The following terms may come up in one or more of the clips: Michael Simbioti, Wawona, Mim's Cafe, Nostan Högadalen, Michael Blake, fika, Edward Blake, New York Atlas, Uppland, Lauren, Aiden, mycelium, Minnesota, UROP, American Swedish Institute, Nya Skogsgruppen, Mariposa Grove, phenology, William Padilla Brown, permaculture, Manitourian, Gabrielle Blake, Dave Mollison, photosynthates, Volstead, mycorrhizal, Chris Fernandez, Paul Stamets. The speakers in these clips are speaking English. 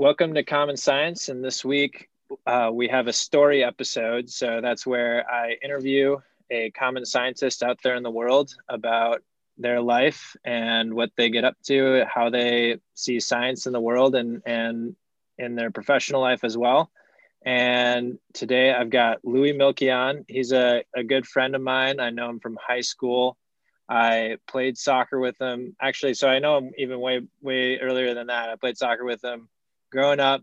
Welcome to Common Science, and this week we have a story episode. So that's where I interview a common scientist out there in the world about their life and what they get up to, how they see science in the world and in their professional life as well. And today I've got Louis Milke on. He's a good friend of mine. I know him from high school. I played soccer with him. Actually, so I know him even way earlier than that. I played soccer with him growing up,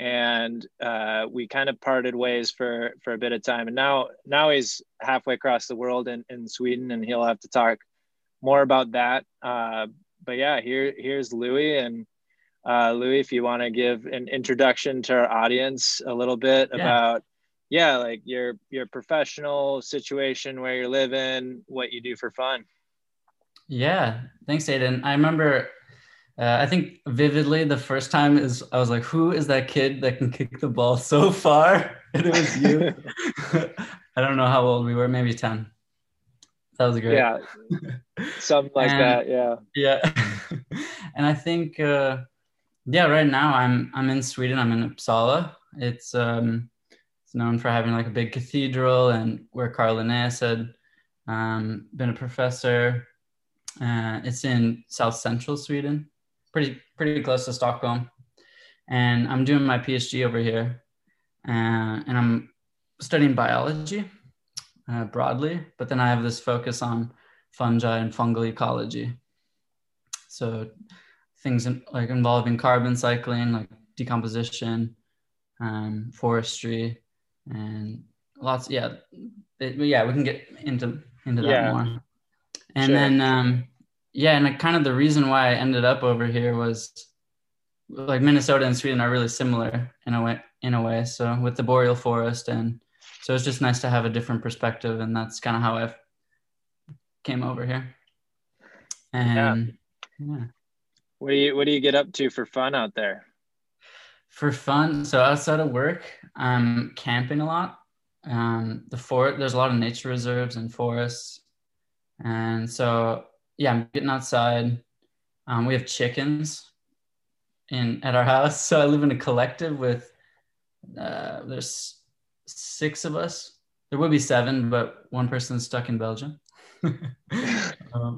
and we kind of parted ways for a bit of time. And now he's halfway across the world in Sweden, and he'll have to talk more about that. But yeah, here's Louis. And Louis, if you want to give an introduction to our audience a little bit about, like your professional situation, where you live in, what you do for fun. Yeah, thanks, Aiden. I remember, I think vividly the first time is I was like, who is that kid that can kick the ball so far? And it was you. I don't know how old we were, maybe 10. That was great. Yeah, something like that, yeah. Yeah, and I think... right now I'm in Sweden. I'm in Uppsala. It's known for having like a big cathedral, and where Carl Linnaeus had been a professor. It's in south central Sweden, pretty close to Stockholm. And I'm doing my PhD over here, and I'm studying biology broadly, but then I have this focus on fungi and fungal ecology. So things involving carbon cycling, like decomposition, forestry, and lots. We can get into that more. And sure. Then, and kind of the reason why I ended up over here was like Minnesota and Sweden are really similar in a way. So with the boreal forest, and so it's just nice to have a different perspective, and that's kind of how I came over here. And yeah. What do you get up to for fun out there? For fun, so outside of work, I'm camping a lot. There's a lot of nature reserves and forests, and so I'm getting outside. We have chickens at our house, so I live in a collective with there's 6 of us. There would be 7, but one person's stuck in Belgium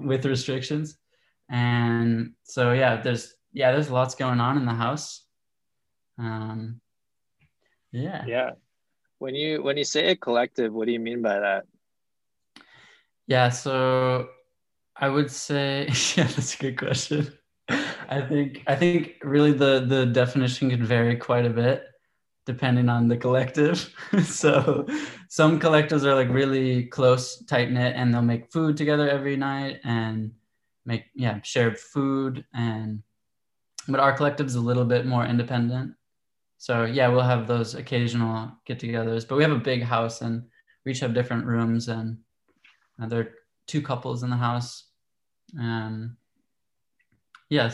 with restrictions. And so, there's lots going on in the house. Yeah. When you say a collective, what do you mean by that? Yeah. So I would say, that's a good question. I think really the definition could vary quite a bit depending on the collective. So some collectives are like really close, tight knit, and they'll make food together every night and shared food, but our collective's a little bit more independent. So we'll have those occasional get-togethers, but we have a big house and we each have different rooms, and there are 2 couples in the house.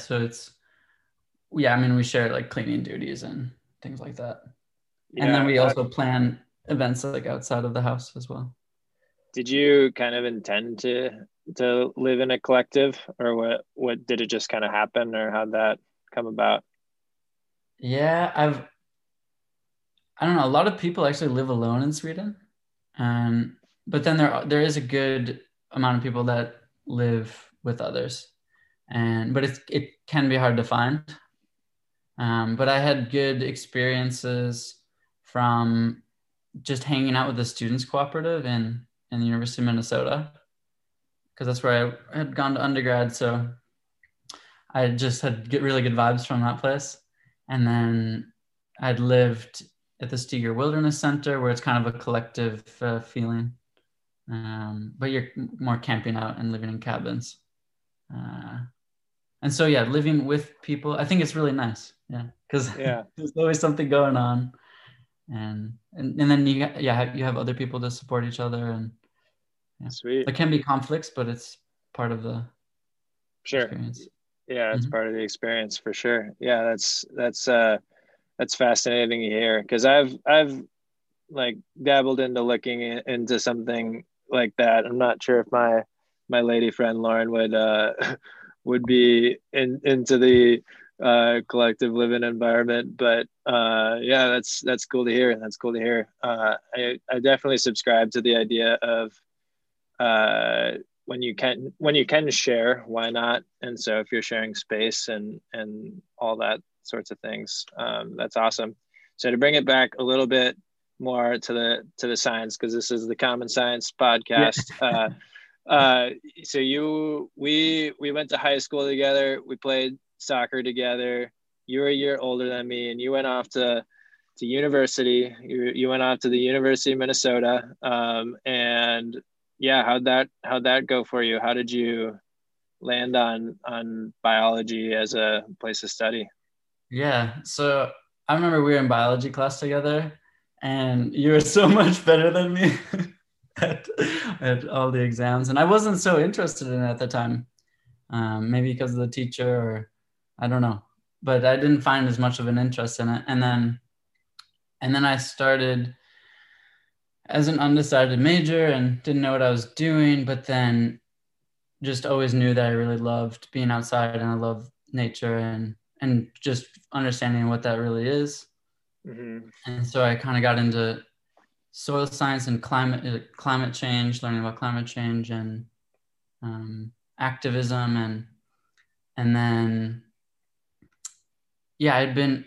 So it's, we share like cleaning duties and things like that. And then we also plan events like outside of the house as well. Did you kind of intend to live in a collective, or what did it just kind of happen, or how'd that come about? I don't know, a lot of people actually live alone in Sweden, but then there is a good amount of people that live with others, but it can be hard to find. But I had good experiences from just hanging out with the students cooperative in the University of Minnesota, because that's where I had gone to undergrad. So I just had really good vibes from that place. And then I'd lived at the Steger Wilderness Center, where it's kind of a collective feeling. But you're more camping out and living in cabins. And so, living with people, I think it's really nice. Because there's always something going on. And then you have other people to support each other. And sweet. There can be conflicts, but it's part of the experience. It's part of the experience for sure. That's fascinating to hear, because I've like dabbled into looking into something like that. I'm not sure if my lady friend Lauren would be into the collective living environment. But yeah, that's cool to hear. And that's cool to hear. I definitely subscribe to the idea of when you can share, why not? And so if you're sharing space and all that sorts of things, that's awesome. So to bring it back a little bit more to the science, because this is the Common Science podcast. Yeah. So we went to high school together. We played soccer together. You were a year older than me, and you went off to university. You went off to the University of Minnesota. And yeah, how'd that go for you? How did you land on biology as a place to study? Yeah. So I remember we were in biology class together, and you were so much better than me at all the exams. And I wasn't so interested in it at the time, maybe because of the teacher, or I don't know, but I didn't find as much of an interest in it. And then I started as an undecided major and didn't know what I was doing, but then just always knew that I really loved being outside, and I love nature and just understanding what that really is. Mm-hmm. And so I kind of got into soil science and climate change, learning about climate change and activism, and then yeah, I'd been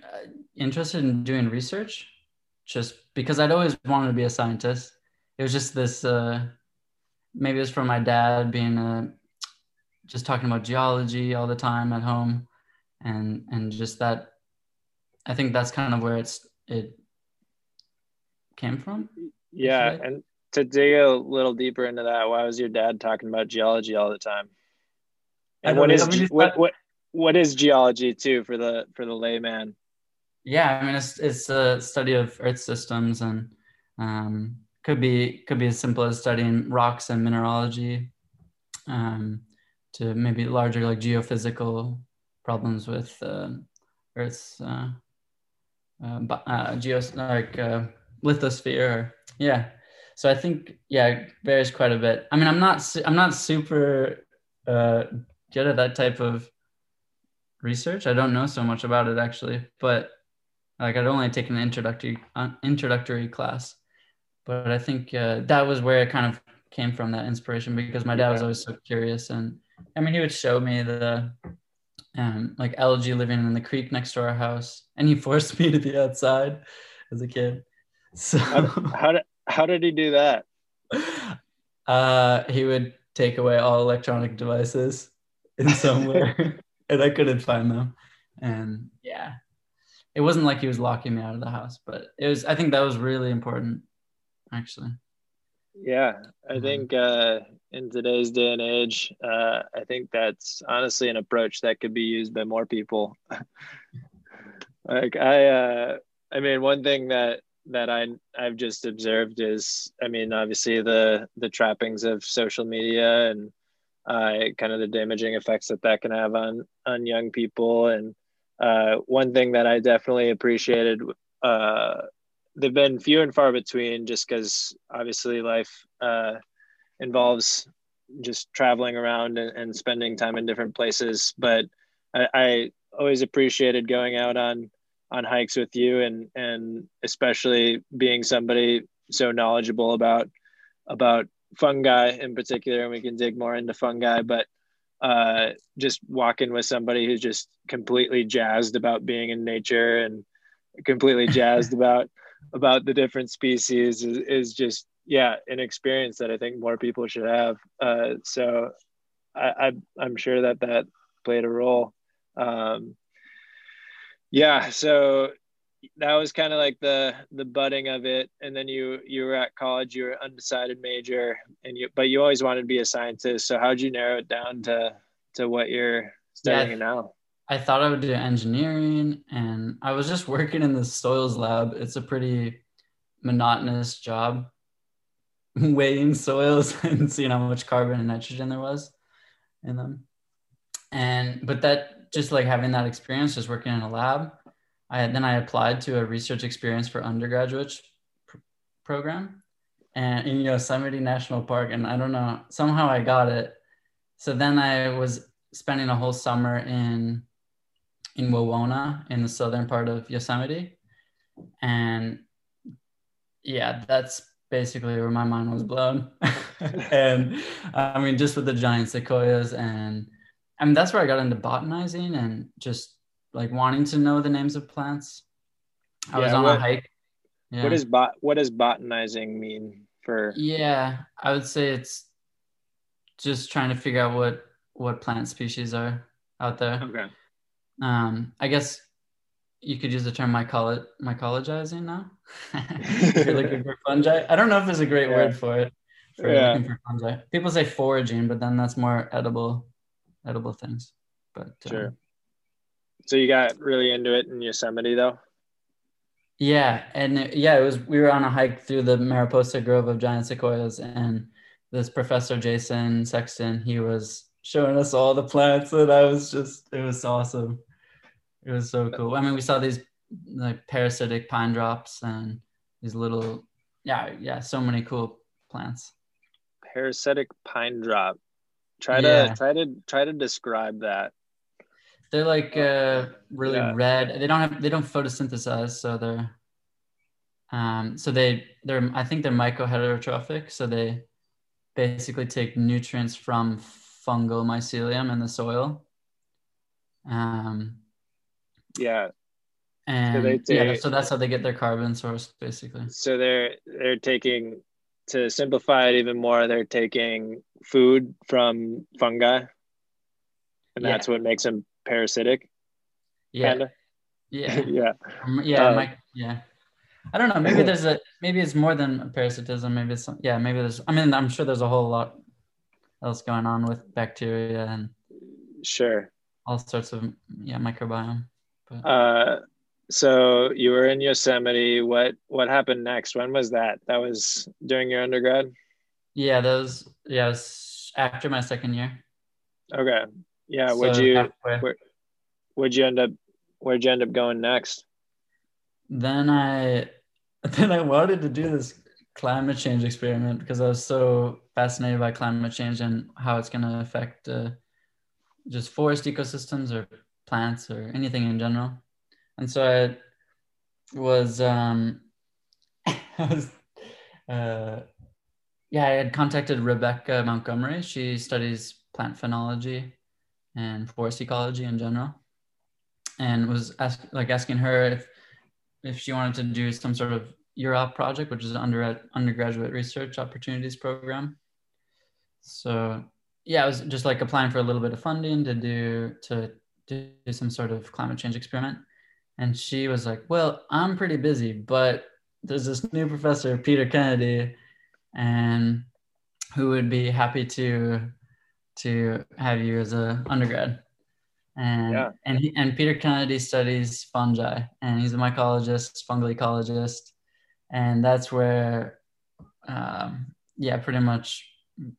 interested in doing research just because I'd always wanted to be a scientist. It was just this maybe it was from my dad being just talking about geology all the time at home. And just that, I think that's kind of where it came from. Yeah, and to dig a little deeper into that, why was your dad talking about geology all the time? And what is geology too for the layman? Yeah, I mean it's a study of earth systems, and could be as simple as studying rocks and mineralogy, to maybe larger like geophysical problems with Earth's lithosphere. Yeah, so I think it varies quite a bit. I mean, I'm not super good at that type of research. I don't know so much about it actually, but like I'd only taken an introductory class. But I think that was where it kind of came from, that inspiration, because my dad was always so curious, and I mean he would show me the like algae living in the creek next to our house, and he forced me to be outside as a kid. So how did he do that? He would take away all electronic devices in somewhere, and I couldn't find them. And yeah, it wasn't like he was locking me out of the house, but it was. I think that was really important, actually. Yeah, I think in today's day and age, I think that's honestly an approach that could be used by more people. Like I mean, one thing that I've just observed is, I mean, obviously the trappings of social media and kind of the damaging effects that can have on young people. And one thing that I definitely appreciated, they've been few and far between, just because obviously life involves just traveling around and spending time in different places. But I always appreciated going out on hikes with you, and especially being somebody so knowledgeable about fungi in particular. And we can dig more into fungi, but just walking with somebody who's just completely jazzed about being in nature and completely jazzed about the different species is just, yeah, an experience that I think more people should have. So I'm sure that played a role. Yeah, so that was kind of like the budding of it. And then you were at college, you were undecided major, but you always wanted to be a scientist. So how'd you narrow it down to what you're studying now? I thought I would do engineering, and I was just working in the soils lab. It's a pretty monotonous job, weighing soils and seeing how much carbon and nitrogen there was in them. But that, just like having that experience, just working in a lab, I applied to a research experience for undergraduate program and in Yosemite National Park. And I don't know, somehow I got it. So then I was spending a whole summer in in Wawona in the southern part of Yosemite. And yeah, that's basically where my mind was blown. And I mean, just with the giant sequoias, and I mean, that's where I got into botanizing and just like wanting to know the names of plants. I was on a hike. Yeah. What does botanizing mean for? Yeah, I would say it's just trying to figure out what plant species are out there. Okay. I guess you could use the term mycologizing now. If you're looking for fungi. I don't know if there's a great word for it. Looking for fungi. People say foraging, but then that's more edible things. But sure. So you got really into it in Yosemite, though? Yeah, we were on a hike through the Mariposa Grove of giant sequoias, and this professor Jason Sexton, he was showing us all the plants, and it was awesome. It was so cool. I mean, we saw these like parasitic pine drops and these little, so many cool plants. Parasitic pine drop. Try to describe that. They're like really red. They don't photosynthesize, so they're I think they're mycoheterotrophic. So they basically take nutrients from fungal mycelium in the soil. So that's how they get their carbon source, basically. So they're taking, to simplify it even more, they're taking food from fungi, and that's what makes them parasitic. I don't know, maybe it's more than parasitism, I'm sure there's a whole lot else going on with bacteria and sure, all sorts of microbiome. But so you were in Yosemite. What happened next? When was that? That was during your undergrad? It was after my second year. Okay. Yeah. So where'd you end up going next? Then I wanted to do this climate change experiment because I was so fascinated by climate change and how it's going to affect just forest ecosystems or plants or anything in general. And so I had contacted Rebecca Montgomery. She studies plant phenology and forest ecology in general, and was asking her if she wanted to do some sort of UROP project, which is undergraduate research opportunities program. So I was just like applying for a little bit of funding to do some sort of climate change experiment. And she was like, well, I'm pretty busy, but there's this new professor, Peter Kennedy, and who would be happy to have you as a undergrad. And Peter Kennedy studies fungi, and he's a mycologist, fungal ecologist. And that's where, pretty much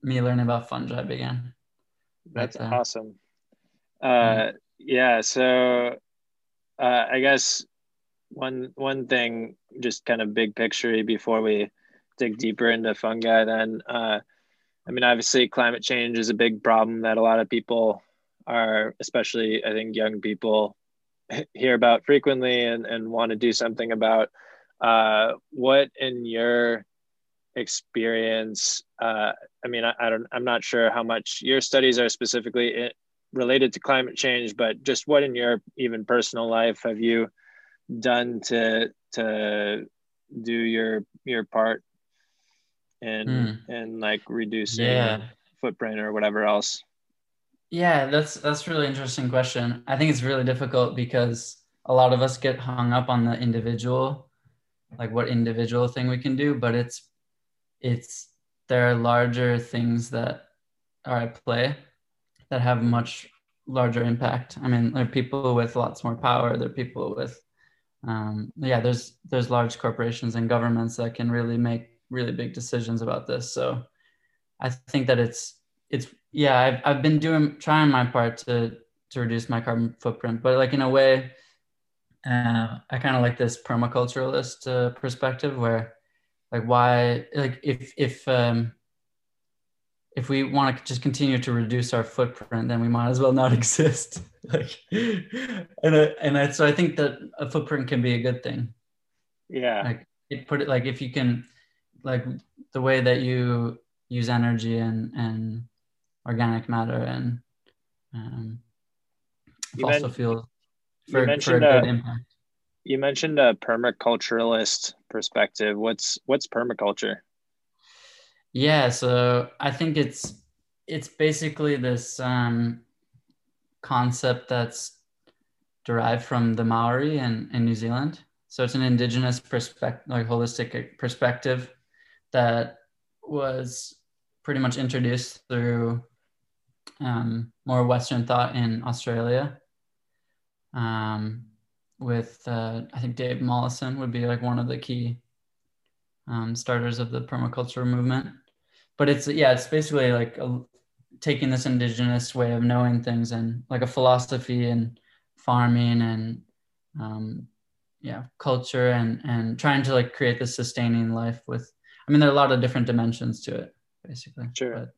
me learning about fungi began. That's awesome. So I guess one thing, just kind of big picture-y before we dig deeper into fungi then, obviously climate change is a big problem that a lot of people are, especially I think young people, hear about frequently and want to do something about. What in your experience, I'm not sure how much your studies are specifically related to climate change, but just what in your even personal life have you done to do your part in like reducing footprint or whatever else? Yeah, that's a really interesting question. I think it's really difficult because a lot of us get hung up on the individual, like what individual thing we can do, but there are larger things that are at play that have much larger impact. I mean, there are people with lots more power. There are people with, there's large corporations and governments that can really make really big decisions about this. So I think that I've been trying my part to reduce my carbon footprint, but like in a way, I kind of like this permaculturalist perspective where, like, why, like, if if we want to just continue to reduce our footprint, then we might as well not exist. So I think that a footprint can be a good thing. Yeah. If you can, the way that you use energy and organic matter and fossil fuels for a good impact. You mentioned a permaculturalist perspective. What's permaculture? Yeah, so I think it's basically this concept that's derived from the Maori in New Zealand. So it's an indigenous perspective, holistic perspective that was pretty much introduced through more Western thought in Australia. With I think Dave Mollison would be one of the key starters of the permaculture movement. But it's basically taking this indigenous way of knowing things and a philosophy in farming and culture and trying to create this sustaining life with, there are a lot of different dimensions to it, basically. Sure. But,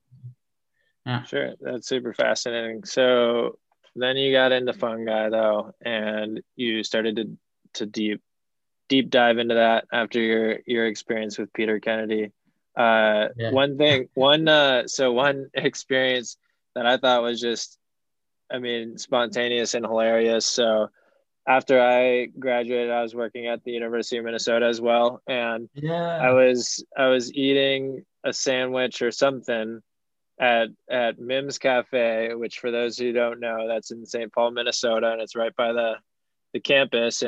yeah. Sure. That's super fascinating. So then you got into fungi though, and you started to deep dive into that after your experience with Peter Kennedy. Yeah. One experience that I thought was just, spontaneous and hilarious. So after I graduated, I was working at the University of Minnesota as well. And yeah. I was eating a sandwich or something at Mim's Cafe, which for those who don't know, that's in St. Paul, Minnesota, and it's right by the campus.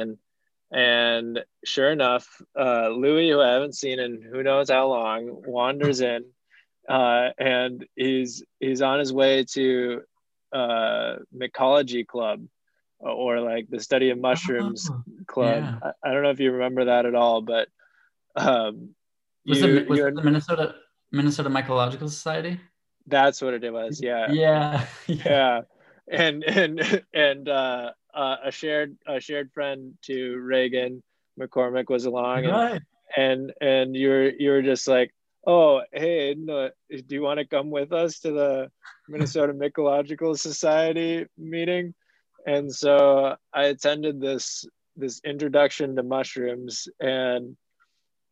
And sure enough, Louis, who I haven't seen in who knows how long, wanders in, and he's on his way to mycology club, or the study of mushrooms club. Yeah. I don't know if you remember that at all, but was it the Minnesota Mycological Society? That's what it was. Yeah. Yeah. Yeah. And a shared friend to Reagan McCormick was along, right. and you were just like, oh, hey, do you want to come with us to the Minnesota Mycological Society meeting? And so I attended this introduction to mushrooms, and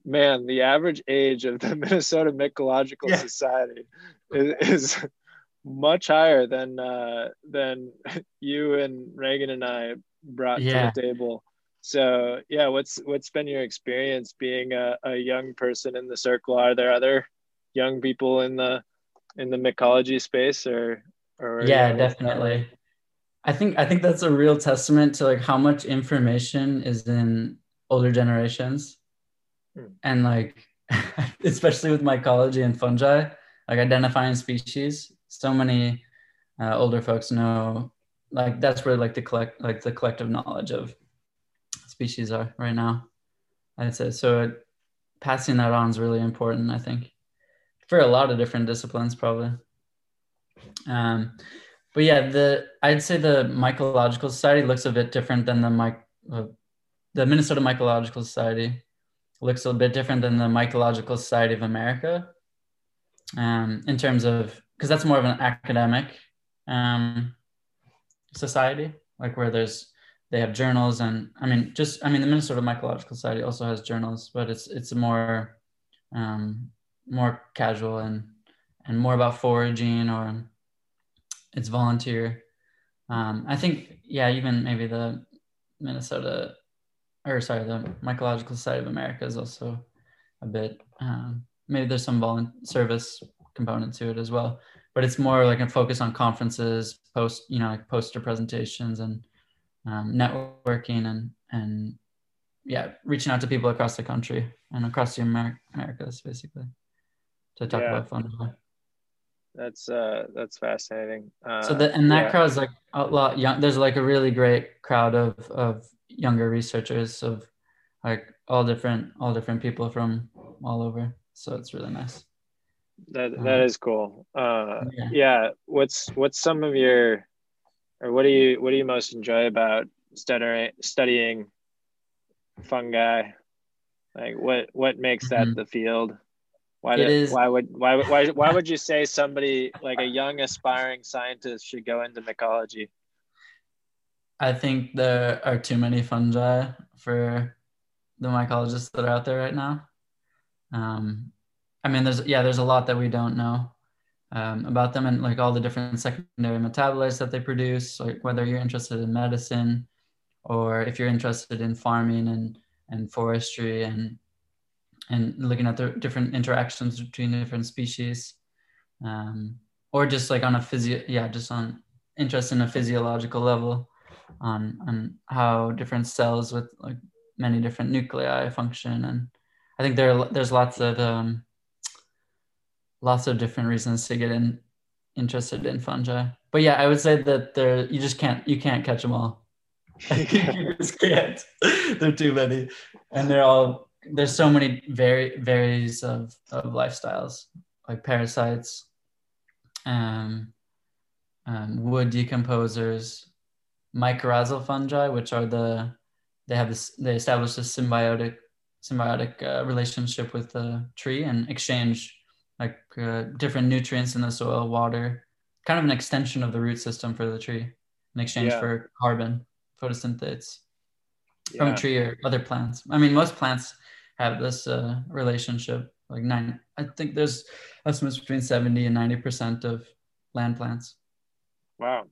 man, the average age of the Minnesota Mycological Society is much higher than you and Reagan and I brought to the table. So yeah, what's been your experience being a young person in the circle? Are there other young people in the mycology space or yeah, definitely. I think that's a real testament to how much information is in older generations. And especially with mycology and fungi, identifying species, so many older folks know, that's where the collective knowledge of species are right now, I'd say. So passing that on is really important, I think, for a lot of different disciplines probably. But yeah, I'd say the Mycological Society looks a bit different than the Minnesota Mycological Society looks a bit different than the Mycological Society of America, in terms of, because that's more of an academic society, where they have journals, and the Minnesota Mycological Society also has journals, but it's more more casual and more about foraging, or it's volunteer. I think even maybe the the Mycological Society of America is also a bit. Maybe there's some service component to it as well, but it's more a focus on conferences, poster presentations and networking and reaching out to people across the country and across the Americas basically to talk about fungi. That's fascinating. So that crowd's a lot young. There's a really great crowd of younger researchers of all different people from all over. So it's really nice. That is cool. What's some of your, or what do you most enjoy about studying fungi? What makes that the field? Why would you say somebody like a young aspiring scientist should go into mycology? I think there are too many fungi for the mycologists that are out there right now. I mean, there's a lot that we don't know about them, and like all the different secondary metabolites that they produce, like whether you're interested in medicine or if you're interested in farming and forestry and looking at the different interactions between different species, or just like on a interest in a physiological level on how different cells with like many different nuclei function. And I think there's lots of different reasons to get interested in fungi. But yeah, I would say that you can't catch them all. You just can't. There are too many, and there's so many varies of lifestyles, like parasites, wood decomposers, mycorrhizal fungi, which are they establish a symbiotic relationship with the tree and exchange like different nutrients in the soil, water, kind of an extension of the root system for the tree in exchange for carbon, photosynthetates from a tree or other plants. I mean, most plants have this relationship. Like I think there's estimates between 70 and 90% of land plants. Wow,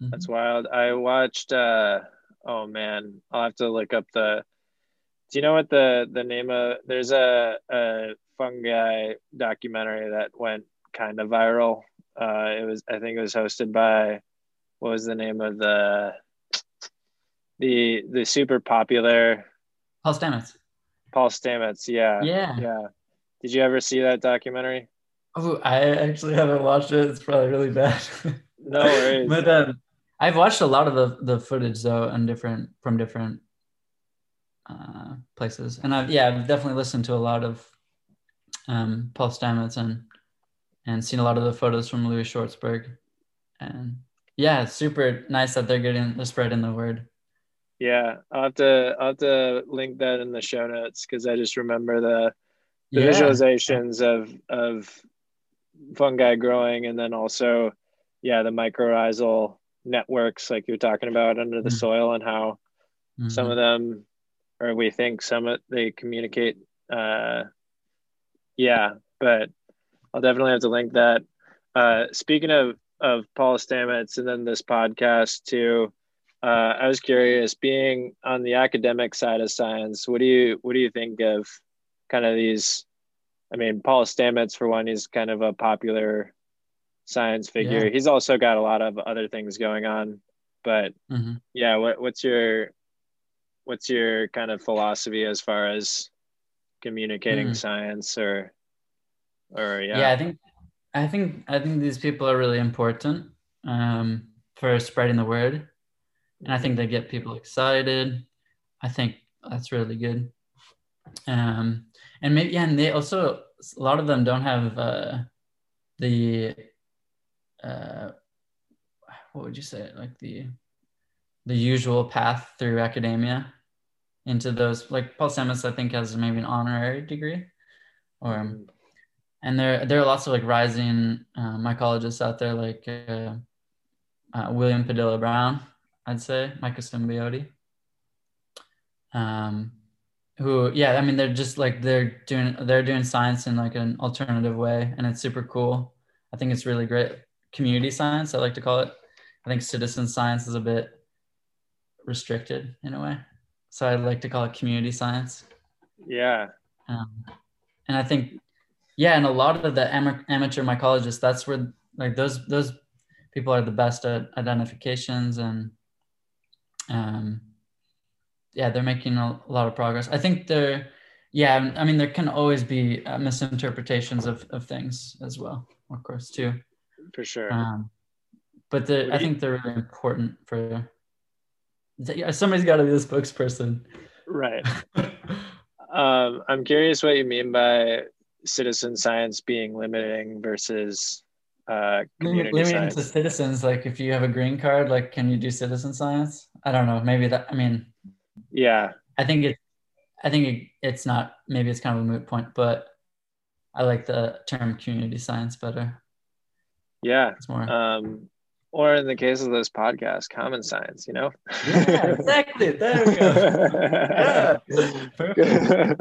mm-hmm. That's wild. I watched, oh man, I'll have to look up do you know what the name of, there's a fungi documentary that went kind of viral. I think it was hosted by, what was the name of the super popular Paul Stamets. Yeah. Did you ever see that documentary? Oh, I actually haven't watched it. It's probably really bad. No worries. But I've watched a lot of the footage though, and from different places, and I've definitely listened to a lot of Paul Stamets and seen a lot of the photos from Louis Schwartzberg, and yeah, it's super nice that they're getting the spread in the word. Yeah, I'll have to link that in the show notes, because I just remember the visualizations of fungi growing, and then also, the mycorrhizal networks like you're talking about under the soil, and how some of them, or we think they communicate. But I'll definitely have to link that. Speaking of Paul Stamets and then this podcast too, I was curious, being on the academic side of science, what do you think of kind of these? I mean, Paul Stamets, for one, he's kind of a popular science figure. Yeah. He's also got a lot of other things going on, but what's your kind of philosophy as far as communicating science or I think these people are really important for spreading the word. And I think they get people excited. I think that's really good. And they also, a lot of them don't have what would you say? Like the usual path through academia into those, like Paul Stamets, I think has maybe an honorary degree, and there are lots of like rising mycologists out there, like William Padilla Brown, I'd say, Michael Simbioti, who they're just like, they're doing science in like an alternative way, and it's super cool. I think it's really great community science, I like to call it. I think citizen science is a bit restricted in a way, so I'd like to call it community science. Yeah. And I think, and a lot of the amateur mycologists, that's where like those people are the best at identifications, and they're making a lot of progress. I think there can always be misinterpretations of things as well, of course, too. For sure. But I think they're really important for, somebody's got to be the spokesperson. Right. I'm curious what you mean by citizen science being limiting versus limiting to citizens. Like if you have a green card, like can you do citizen science? I don't know, maybe that, I mean, yeah, I think it's not, maybe it's kind of a moot point, but I like the term community science better. Yeah. It's more. Or in the case of this podcast, common science, you know? Yeah, exactly. There we go. Yeah.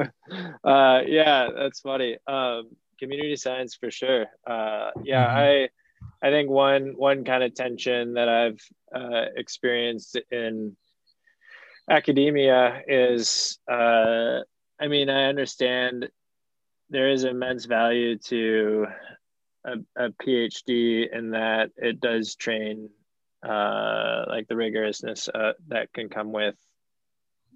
Yeah, that's funny. Community science for sure. Yeah, I think one kind of tension that I've experienced in academia is, I mean, I understand there is immense value to a PhD in that it does train like the rigorousness that can come with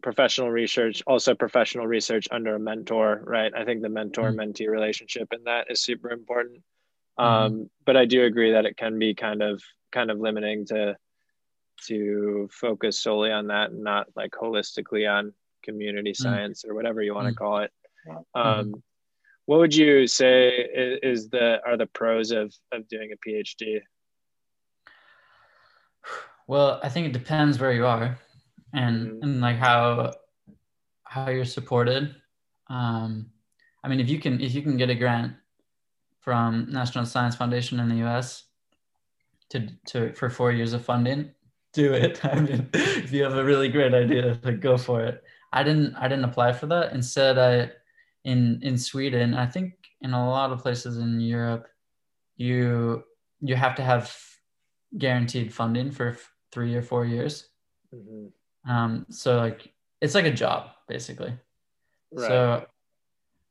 professional research, also professional research under a mentor, right? I think the mentor-mentee relationship in that is super important. But I do agree that it can be kind of limiting to focus solely on that and not like holistically on community science or whatever you want to call it. What would you say are the pros of doing a PhD? Well, I think it depends where you are and like how you're supported. I mean, if you can get a grant from National Science Foundation in the U.S. for 4 years of funding, do it. I mean, if you have a really great idea, like go for it. I didn't apply for that. Instead, in Sweden, I think in a lot of places in Europe, you have to have guaranteed funding for 3 or 4 years. So like, it's like a job basically. Right. So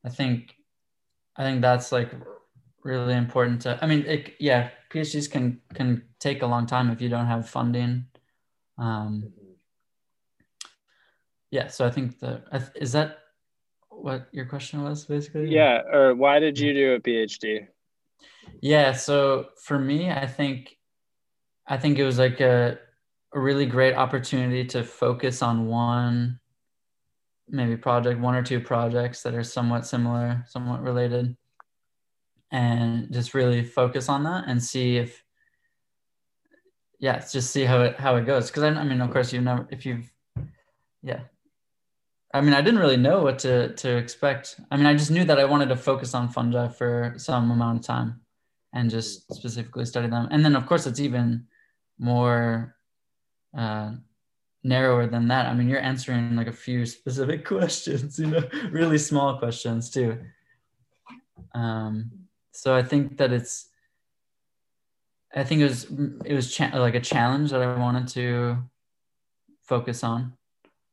I think that's like really important to, I mean, PhDs can take a long time if you don't have funding. Yeah. So I think is that what your question was basically? Yeah. Or why did you do a PhD? Yeah. So for me, I think it was like a really great opportunity to focus on one or two projects that are somewhat similar, somewhat related, and just really focus on that and see see how it goes. Because I mean, of course, I mean, I didn't really know what to expect. I mean, I just knew that I wanted to focus on fungi for some amount of time and just specifically study them. And then, of course, it's even more narrower than that. I mean, you're answering like a few specific questions, you know, really small questions too. So I think that it was like a challenge that I wanted to focus on.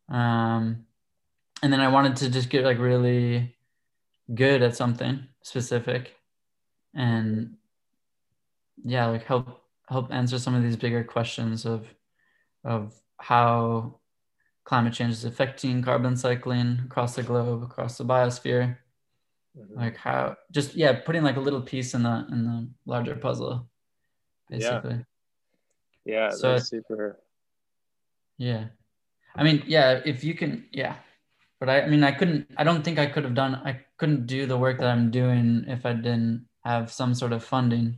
And then I wanted to just get like really good at something specific and like help answer some of these bigger questions of how climate change is affecting carbon cycling across the globe, across the biosphere, like how just, putting like a little piece in the larger puzzle basically. Yeah. So that's super. Yeah. I mean, if you can, But I couldn't do the work that I'm doing if I didn't have some sort of funding.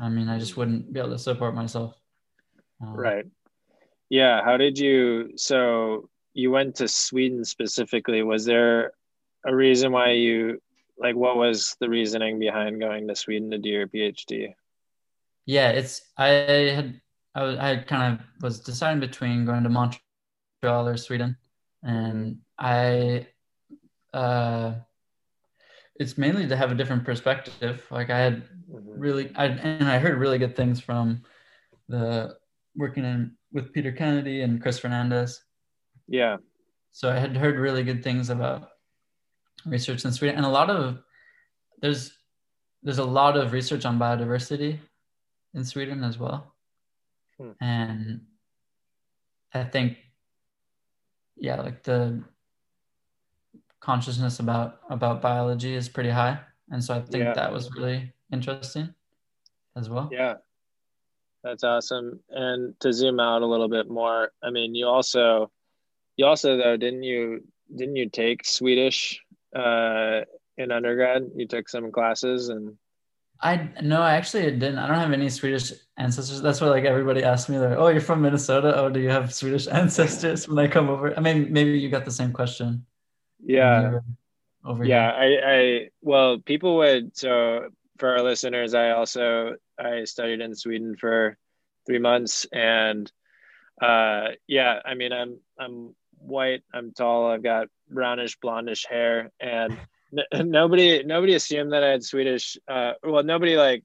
I mean, I just wouldn't be able to support myself. Right. Yeah. So you went to Sweden specifically. Was there a reason why what was the reasoning behind going to Sweden to do your PhD? Yeah. I was deciding between going to Montreal or Sweden. And it's mainly to have a different perspective. Like I heard really good things from working with Peter Kennedy and Chris Fernandez. Yeah. So I had heard really good things about research in Sweden, and there's a lot of research on biodiversity in Sweden as well. And I think, like the consciousness about biology is pretty high. And so I think that was really interesting as well. Yeah, that's awesome. And to zoom out a little bit more, I mean, you also though, didn't you take Swedish in undergrad? You took some classes and... I actually didn't. I don't have any Swedish ancestors. That's why everybody asked me, like, oh, you're from Minnesota. Oh, do you have Swedish ancestors when I come over? I mean, maybe you got the same question. Yeah. over here? Yeah, well, people would, so for our listeners, I studied in Sweden for 3 months, and yeah, I mean, I'm white, I'm tall, I've got brownish, blondish hair, and nobody assumed that I had Swedish, well, nobody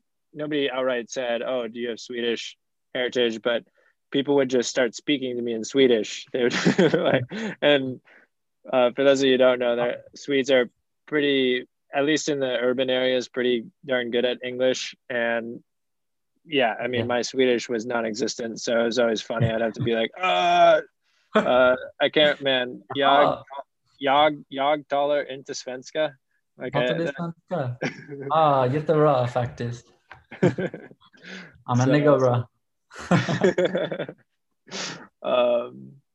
outright said, oh, do you have Swedish heritage? But people would just start speaking to me in Swedish. They would for those of you who don't know, that Swedes are pretty, at least in the urban areas, pretty darn good at English. And yeah, I mean, my Swedish was non-existent, so it was always funny. I'd have to be like, I can't, man. Jag talar inte svenska. Like, svenska. Ah, jättebra faktiskt. Ja, men det går bra.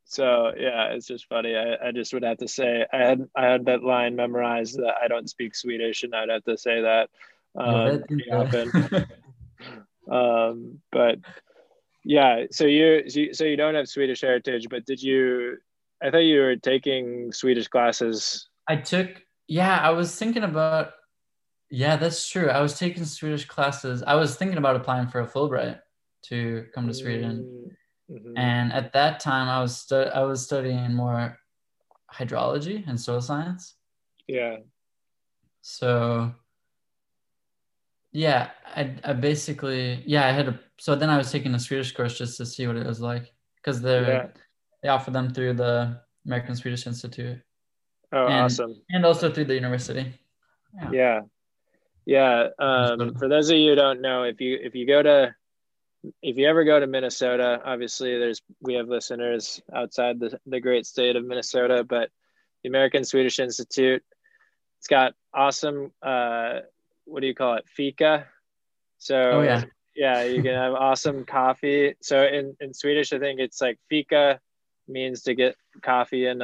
So yeah, it's just funny. I just would have to say I had that line memorized that I don't speak Swedish, and I'd have to say that pretty often. But yeah, so you don't have Swedish heritage, but did you? I thought you were taking Swedish classes. I was thinking about. Yeah, that's true. I was taking Swedish classes. I was thinking about applying for a Fulbright to come to Sweden. Mm-hmm. And at that time I was studying more hydrology and soil science. Yeah. So yeah, then I was taking a Swedish course just to see what it was like, because they offer them through the American Swedish Institute. Oh, awesome. And also through the university. Yeah. For those of you who don't know, if you ever go to Minnesota, obviously we have listeners outside the great state of Minnesota, but the American Swedish Institute, it's got awesome, fika. So you can have awesome coffee. So in Swedish, I think it's like fika means to get coffee and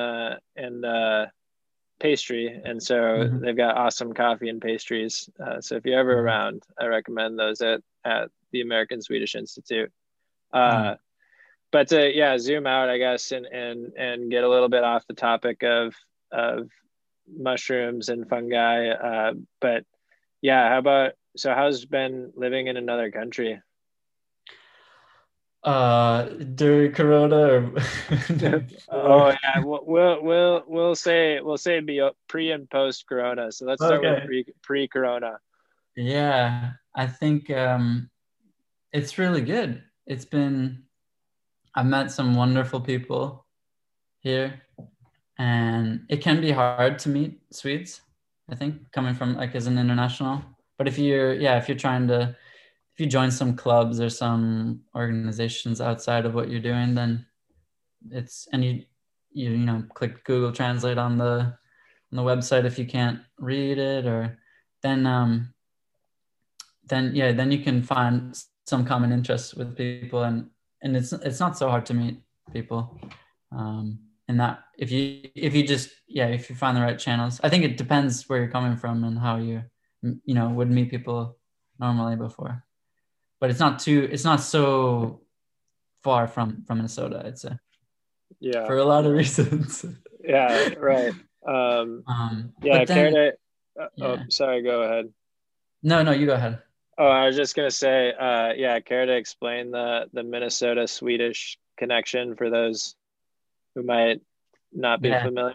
pastry. And so they've got awesome coffee and pastries. So if you're ever around, I recommend those at the American Swedish Institute. But to zoom out, I guess, and get a little bit off the topic of mushrooms and fungi. But yeah, how's been living in another country? During Corona? Oh yeah, we'll say pre and post Corona. So let's start with pre Corona. Yeah, I think it's really good. I've met some wonderful people here, and it can be hard to meet Swedes, I think, coming from as an international. But if you join some clubs or some organizations outside of what you're doing, then you click Google Translate on the website if you can't read it, or then you can find some common interests with people, and it's not so hard to meet people. And that if you find the right channels. I think it depends where you're coming from and how you would meet people normally before. But it's not so far from Minnesota, I'd say. Yeah. For a lot of reasons. Yeah, right. Sorry, go ahead. No, you go ahead. Oh, I was just going to say, care to explain the Minnesota-Swedish connection for those who might not be familiar?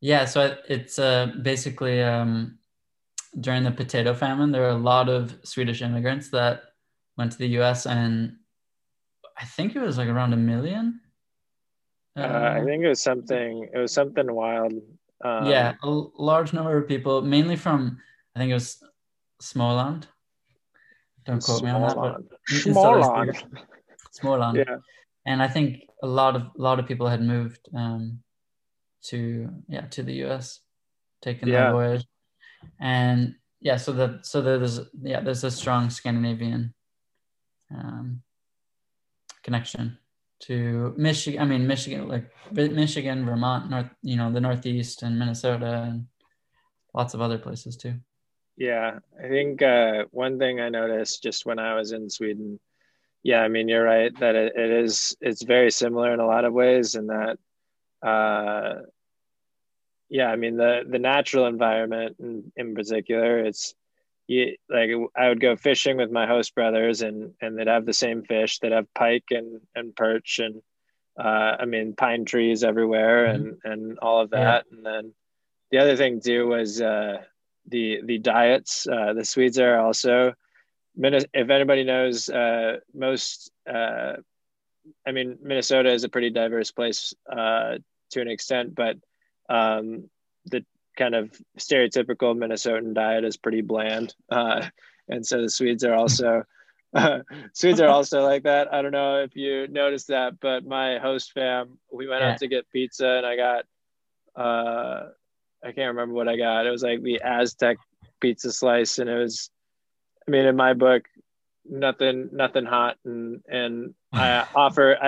Yeah, so it's basically during the potato famine, there were a lot of Swedish immigrants that went to the U.S., and I think it was around 1 million. I think it was something wild. A large number of people, mainly from, I think it was Smoland. Don't quote me on that. Smoland. Yeah. And I think a lot of people had moved to the US, taking that voyage. And there's a strong Scandinavian connection to Michigan. I mean, Michigan, Vermont, the Northeast, and Minnesota, and lots of other places too. Yeah, I think one thing I noticed just when I was in Sweden, I mean, you're right that it's very similar in a lot of ways, and that Yeah, I mean, the natural environment in particular, it's like I would go fishing with my host brothers, and they'd have the same fish. They'd have pike and perch and I mean, pine trees everywhere and all of that. Yeah. And then the other thing too was the diets. The Swedes are also, if anybody knows, I mean, Minnesota is a pretty diverse place to an extent, but the kind of stereotypical Minnesotan diet is pretty bland. And so the Swedes are also, like that. I don't know if you noticed that, but my host fam, we went out to get pizza, and I got, I can't remember what I got. It was like the Aztec pizza slice. And it was, I mean, in my book, nothing hot. And I offered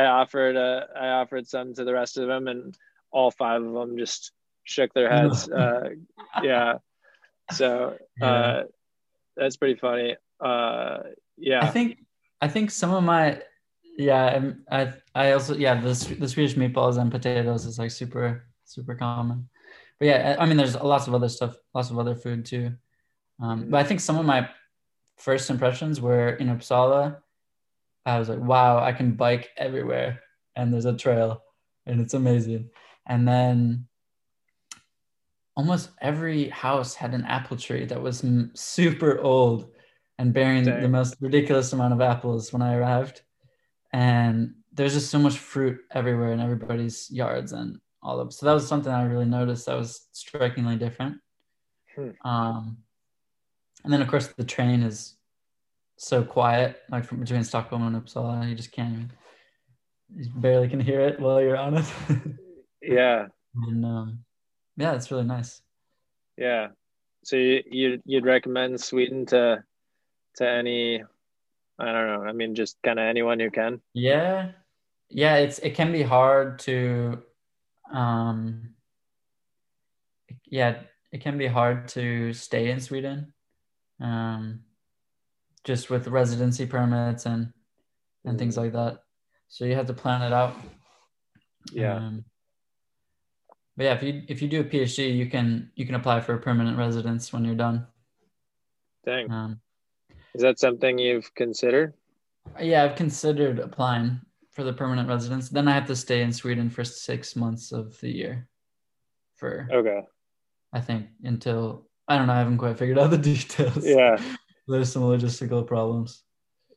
some to the rest of them, and all five of them just shook their heads. Yeah. So that's pretty funny. Yeah. I think some of my, I also, the Swedish meatballs and potatoes is like super, super common. But yeah, I mean, there's lots of other stuff, lots of other food too. But I think some of my first impressions were in Uppsala. I was like, wow, I can bike everywhere, and there's a trail, and it's amazing. And then almost every house had an apple tree that was super old and bearing the most ridiculous amount of apples when I arrived. And there's just so much fruit everywhere in everybody's yards and all of. So that was something I really noticed that was strikingly different. And then of course the train is so quiet, like from between Stockholm and Uppsala, you just can't even, you barely can hear it while you're on it. Yeah. And yeah, it's really nice. Yeah. So you'd recommend Sweden to any, I don't know, I mean, just kind of anyone who can? Yeah. Yeah, it can be hard to, it can be hard to stay in Sweden, just with residency permits and things like that. So you have to plan it out. Yeah. But yeah, if you do a PhD, you can apply for a permanent residence when you're done. Dang. Is that something you've considered? Yeah, I've considered applying for the permanent residence. Then I have to stay in Sweden for 6 months of the year. I think until, I don't know, I haven't quite figured out the details. Yeah. There's some logistical problems.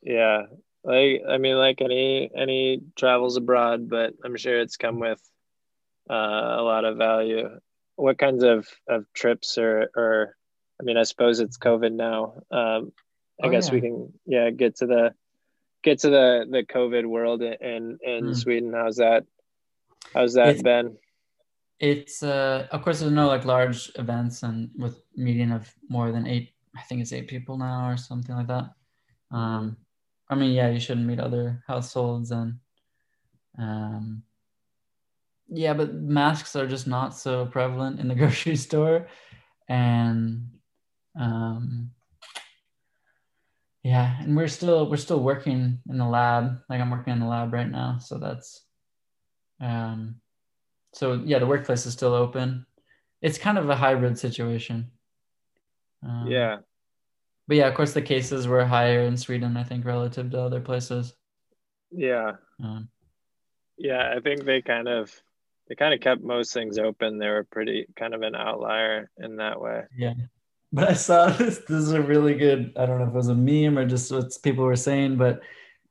Yeah. Like, I mean, like any travels abroad, but I'm sure it's come with a lot of value. What kinds of trips or I mean, I suppose it's COVID now. I guess we can get to the COVID world in Sweden. How's that been? It's of course there's no like large events, and with median of more than 8, I think it's 8 people now or something like that. I mean, yeah, you shouldn't meet other households, and but masks are just not so prevalent in the grocery store, and and we're still working in the lab. Like I'm working in the lab right now, so that's the workplace is still open. It's kind of a hybrid situation. But yeah, of course the cases were higher in Sweden, I think, relative to other places. I think they kind of kept most things open. They were pretty kind of an outlier in that way. Yeah. But I saw this is a really good, I don't know if it was a meme or just what people were saying, but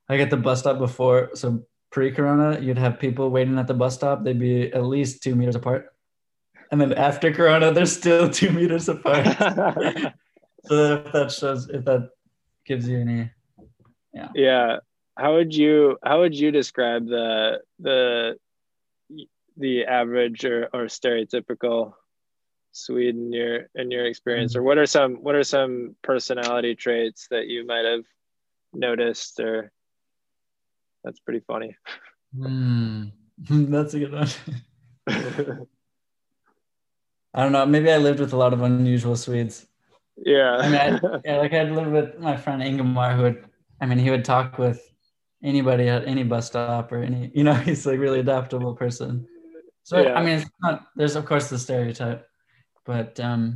I got the bus stop before. So pre-corona, you'd have people waiting at the bus stop. They'd be at least 2 meters apart. And then after corona, they're still 2 meters apart. So if that gives you any. Yeah. Yeah. How would you describe the average or stereotypical Swede in your experience, or what are some personality traits that you might have noticed? Or that's pretty funny. That's a good one. I don't know. Maybe I lived with a lot of unusual Swedes. Yeah. I mean, I'd lived with my friend Ingemar, he would talk with anybody at any bus stop or any, he's like really adaptable person. So, yeah. I mean, it's not, there's of course the stereotype, but there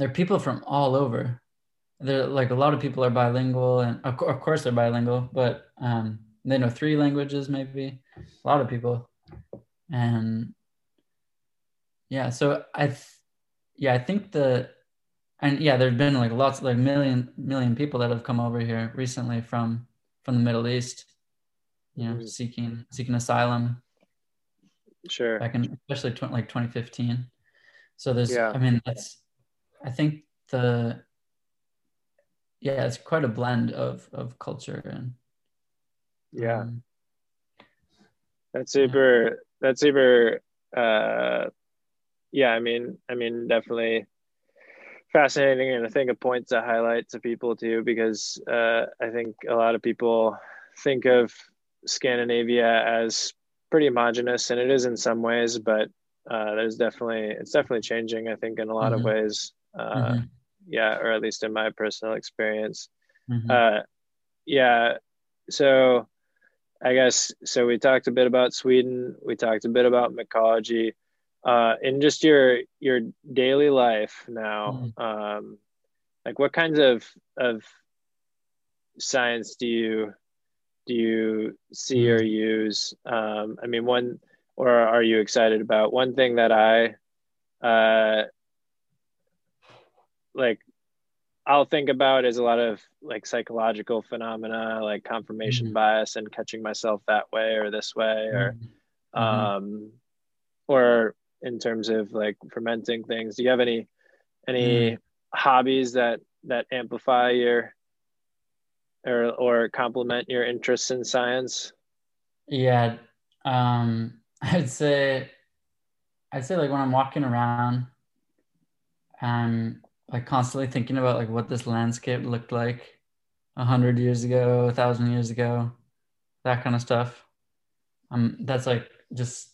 are people from all over. There, like a lot of people are bilingual, and of course they're bilingual, but they know 3 languages maybe, a lot of people. And yeah, so I think there've been like lots, like million people that have come over here recently from the Middle East, you know, seeking asylum. Sure. Back in especially 2015. So there's, yeah. I mean, it's quite a blend of culture and. Yeah. That's super, I mean, definitely fascinating, and I think a point to highlight to people too, because I think a lot of people think of Scandinavia as pretty homogenous, and it is in some ways, but it's definitely changing, I think, in a lot of ways. Or at least in my personal experience. So I guess, so we talked a bit about Sweden, we talked a bit about mycology, in just your daily life now, like what kinds of science do you see or use? I mean, are you excited about? One thing that I'll think about is a lot of like psychological phenomena, like confirmation bias and catching myself that way or this way, or, or in terms of like fermenting things. Do you have any hobbies that amplify your, or complement your interests in science? Yeah. I'd say like when I'm walking around, like constantly thinking about like what this landscape looked like 100 years ago, 1,000 years ago, that kind of stuff. That's like just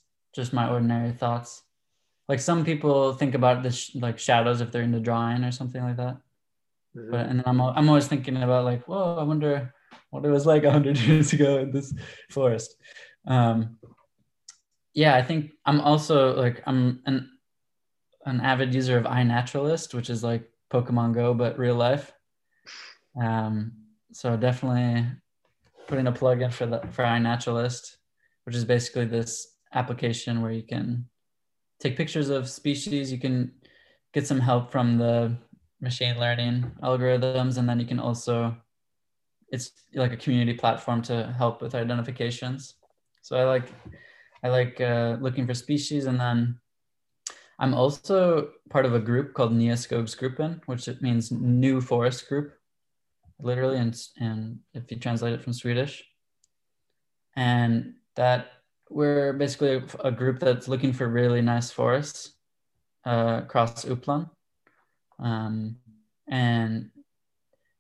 my ordinary thoughts. Like some people think about this like shadows if they're into drawing or something like that. But and then I'm always thinking about like, whoa, I wonder what it was like 100 years ago in this forest. I think I'm also like I'm an avid user of iNaturalist, which is like Pokemon Go, but real life. So definitely putting a plug in for iNaturalist, which is basically this application where you can take pictures of species. You can get some help from the machine learning algorithms. And then you can also, it's like a community platform to help with identifications. So I like looking for species, and then I'm also part of a group called Nya Skogsgruppen, which it means new forest group, literally, and if you translate it from Swedish. And that we're basically a group that's looking for really nice forests across Uppland.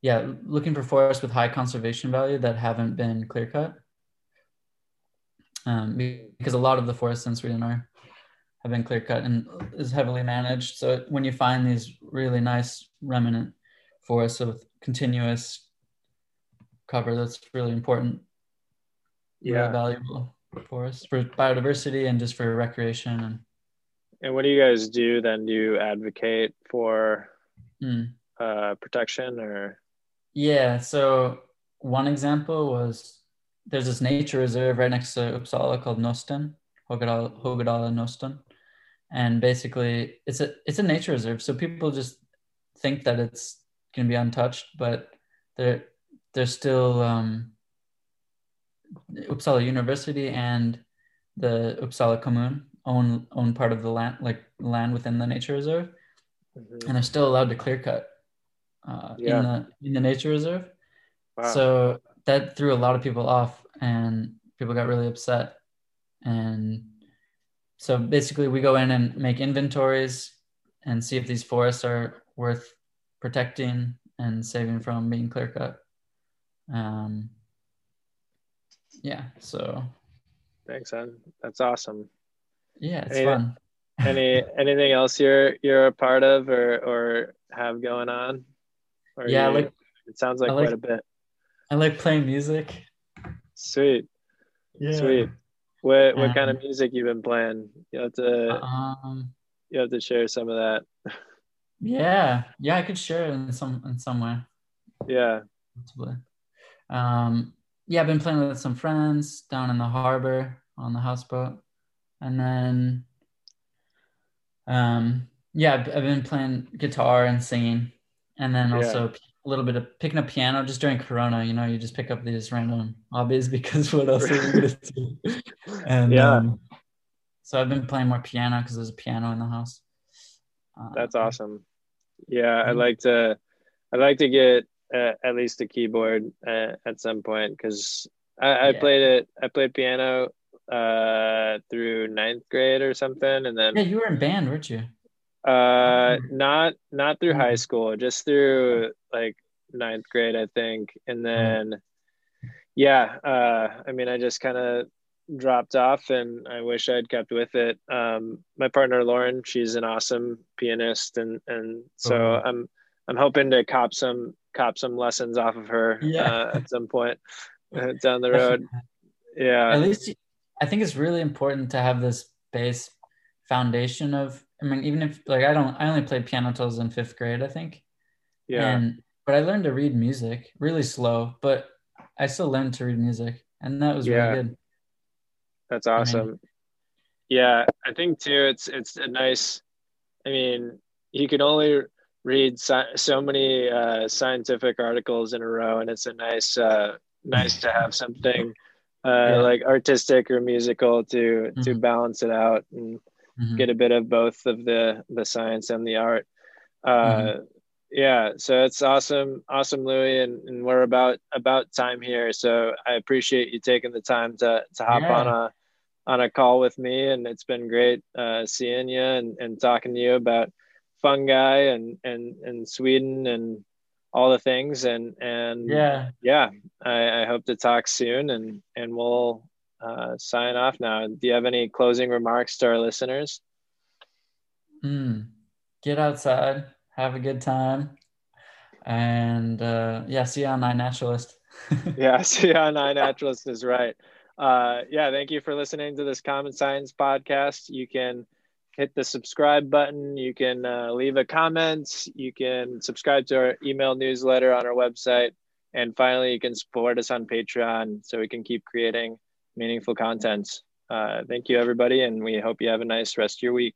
Looking for forests with high conservation value that haven't been clear cut. Because a lot of the forests in Sweden have been clear cut and is heavily managed. So when you find these really nice remnant forests with continuous cover, that's really important. Yeah. Really valuable forests for biodiversity and just for recreation. And what do you guys do then? Do you advocate for protection or? Yeah, so one example was there's this nature reserve right next to Uppsala called Nostan Högadalen, Nostan. And basically it's a nature reserve. So people just think that it's going to be untouched, but they're still Uppsala University and the Uppsala Commune own part of the land, like land within the nature reserve. And they're still allowed to clear cut in the nature reserve. Wow. So that threw a lot of people off, and people got really upset. And so basically we go in and make inventories and see if these forests are worth protecting and saving from being clear cut. So thanks, Ed. That's awesome. Yeah, it's fun. Anything else you're a part of or have going on? Or it sounds like quite a bit. I like playing music. Sweet. Yeah. Sweet. What kind of music you've been playing? You have to share some of that. Yeah, I could share it in some way. Yeah. Possibly. I've been playing with some friends down in the harbor on the houseboat, and then I've been playing guitar and singing, and then also a little bit of picking up piano just during Corona. You know, you just pick up these random hobbies because what else are you going to do? And so I've been playing more piano because there's a piano in the house. That's awesome. Yeah, I'd like to get at least a keyboard at some point, because I played piano through 9th grade or something, and then you were in band, weren't you? Not through high school, just through like 9th grade, I think. And then I just kind of dropped off, and I wish I'd kept with it. My partner Lauren, she's an awesome pianist, and so I'm hoping to cop some lessons off of her at some point down the road. Yeah, at least I think it's really important to have this base foundation of, I mean, even if like I only played piano till I was in 5th grade, I think. Yeah. But I learned to read music really slow, but I still learned to read music, and that was really good. That's awesome. I mean, I think too, it's a nice, I mean, you can only read so many scientific articles in a row, and it's a nice, nice to have something like artistic or musical to balance it out and get a bit of both of the science and the art. So it's awesome, Louis, and we're about time here. So I appreciate you taking the time to hop on a call with me, and it's been great seeing you and talking to you about fungi and Sweden and all the things. I hope to talk soon, and we'll sign off now. Do you have any closing remarks to our listeners? Get outside, have a good time, and see you on iNaturalist. See you on iNaturalist is right. Thank you for listening to this Common Science podcast. You can hit the subscribe button, you can leave a comment, you can subscribe to our email newsletter on our website, and finally you can support us on Patreon so we can keep creating meaningful content. Thank you, everybody, and we hope you have a nice rest of your week.